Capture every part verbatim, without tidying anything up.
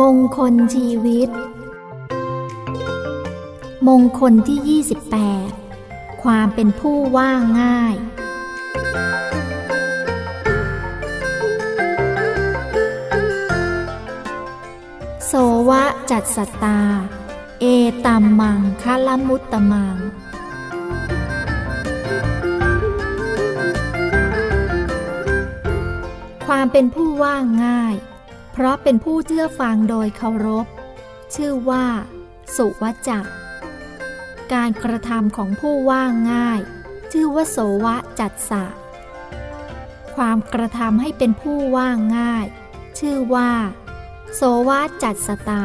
มงคลชีวิตมงคลที่ยี่สิบแปดความเป็นผู้ว่าง่ายโสวะจัตสัตตาเอตัมมังคะละมุตตมังความเป็นผู้ว่าง่ายเพราะเป็นผู้เชื่อฟังโดยเคารพชื่อว่าสุวจักการกระทำของผู้ว่าง่ายชื่อว่าโสวะจัตสะความกระทำให้เป็นผู้ว่าง่ายชื่อว่าโสวะจัตสตา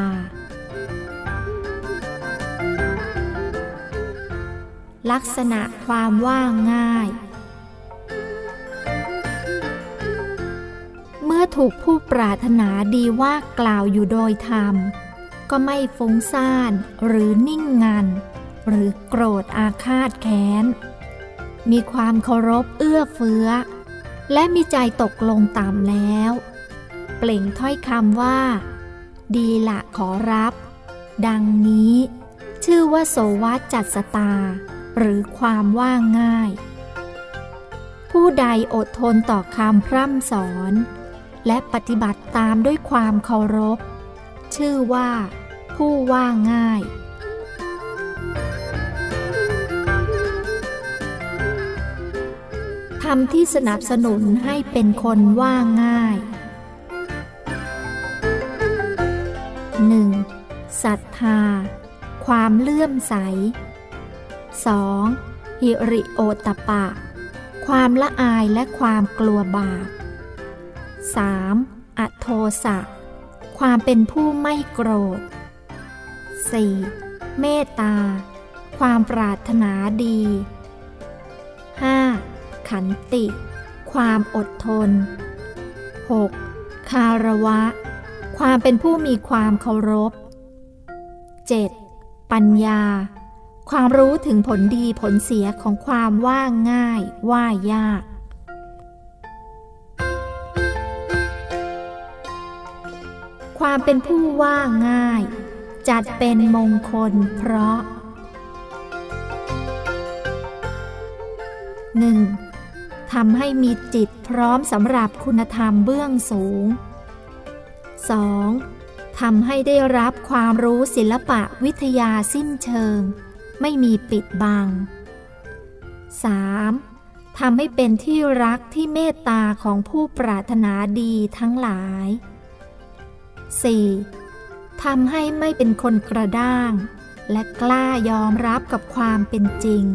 ลักษณะความว่าง่ายเมื่อถูกผู้ปรารถนาดีว่ากล่าวอยู่โดยธรรมก็ไม่ฟุ้งซ่านหรือนิ่งงันหรือโกรธอาฆาตแค้นมีความเคารพเอื้อเฟื้อและมีใจตกลงตามแล้วเปล่งถ้อยคำว่าดีละขอรับดังนี้ชื่อว่าโสวะจัตสตาหรือความว่าง่ายผู้ใดอดทนต่อคำพร่ำสอนและปฏิบัติตามด้วยความเคารพชื่อว่าผู้ว่าง่ายธรรมที่สนับสนุนให้เป็นคนว่าง่าย หนึ่ง. ศรัทธาความเลื่อมใส สอง. หิริโอตปะความละอายและความกลัวบาป สาม. อโทสะความเป็นผู้ไม่โกรธ สี่. เมตตาความปรารถนาดี ห้า.ขันติความอดทน หก. คารวะความเป็นผู้มีความเคารพ เจ็ด. ปัญญาความรู้ถึงผลดีผลเสียของความว่าง่ายว่ายากความเป็นผู้ว่าง่ายจัดเป็นมงคลเพราะ หนึ่ง.ทำให้มีจิตพร้อมสำหรับคุณธรรมเบื้องสูง สอง. ทำให้ได้รับความรู้ศิลปะวิทยาสิ้นเชิงไม่มีปิดบัง สาม. ทำให้เป็นที่รักที่เมตตาของผู้ปรารถนาดีทั้งหลาย สี่. ทำให้ไม่เป็นคนกระด้างและกล้ายอมรับกับความเป็นจริง